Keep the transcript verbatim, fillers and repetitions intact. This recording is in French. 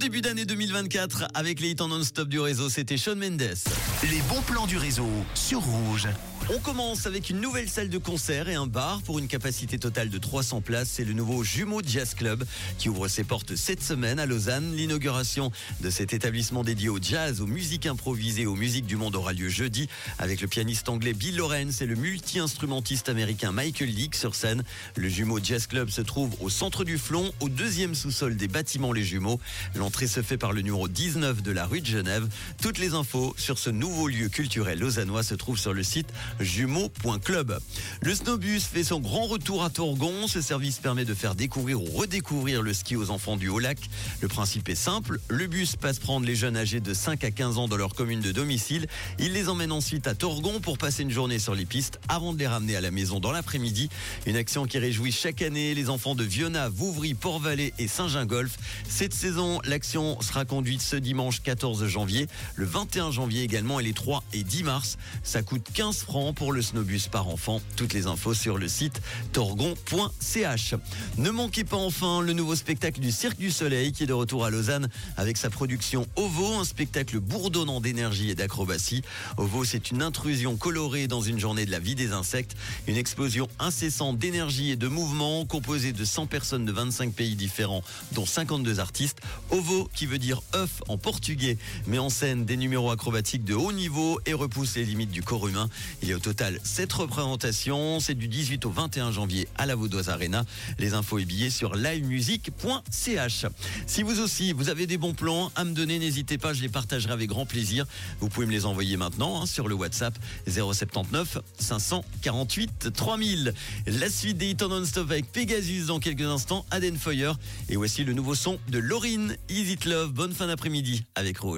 Bon début d'année deux mille vingt-quatre avec les hits en non-stop du réseau, c'était Sean Mendes. Les bons plans du réseau sur Rouge. On commence avec une nouvelle salle de concert et un bar pour une capacité totale de trois cents places. C'est le nouveau Jumeau Jazz Club qui ouvre ses portes cette semaine à Lausanne. L'inauguration de cet établissement dédié au jazz, aux musiques improvisées, aux musiques du monde aura lieu jeudi avec le pianiste anglais Bill Lawrence et le multi-instrumentiste américain Michael Leak sur scène. Le Jumeau Jazz Club se trouve au centre du Flon, au deuxième sous-sol des bâtiments Les Jumeaux. L'entrée se fait par le numéro dix-neuf de la rue de Genève. Toutes les infos sur ce nouveau lieu culturel lausannois se trouvent sur le site jumeaux point club. Le snowbus fait son grand retour à Torgon. Ce service permet de faire découvrir ou redécouvrir le ski aux enfants du Haut-Lac. Le principe est simple, le bus passe prendre les jeunes âgés de cinq à quinze ans dans leur commune de domicile. Il les emmène ensuite à Torgon pour passer une journée sur les pistes avant de les ramener à la maison dans l'après-midi. Une action qui réjouit chaque année les enfants de Vionnaz, Vouvry, Port-Vallée et Saint-Gingolf. Cette saison, l'action sera conduite ce dimanche quatorze janvier, le vingt et un janvier également et les trois et dix mars. Ça coûte quinze francs pour le snowbus par enfant. Toutes les infos sur le site torgon point c h. Ne manquez pas enfin le nouveau spectacle du Cirque du Soleil qui est de retour à Lausanne avec sa production O V O, un spectacle bourdonnant d'énergie et d'acrobatie. O V O, c'est une intrusion colorée dans une journée de la vie des insectes, une explosion incessante d'énergie et de mouvement composée de cent personnes de vingt-cinq pays différents, dont cinquante-deux artistes. O V O, qui veut dire œuf en portugais, met en scène des numéros acrobatiques de haut niveau et repousse les limites du corps humain. Il y a au total sept représentations, c'est du dix-huit au vingt et un janvier à la Vaudoise Arena. Les infos et billets sur live music point c h. Si vous aussi, vous avez des bons plans à me donner, n'hésitez pas, je les partagerai avec grand plaisir. Vous pouvez me les envoyer maintenant hein, sur le WhatsApp zéro sept neuf cinq quatre huit trois mille. La suite des hits en non-stop avec Pegasus dans quelques instants à Denfeuer. Et voici le nouveau son de Laurine, Is It Love. Bonne fin d'après-midi avec Rouge.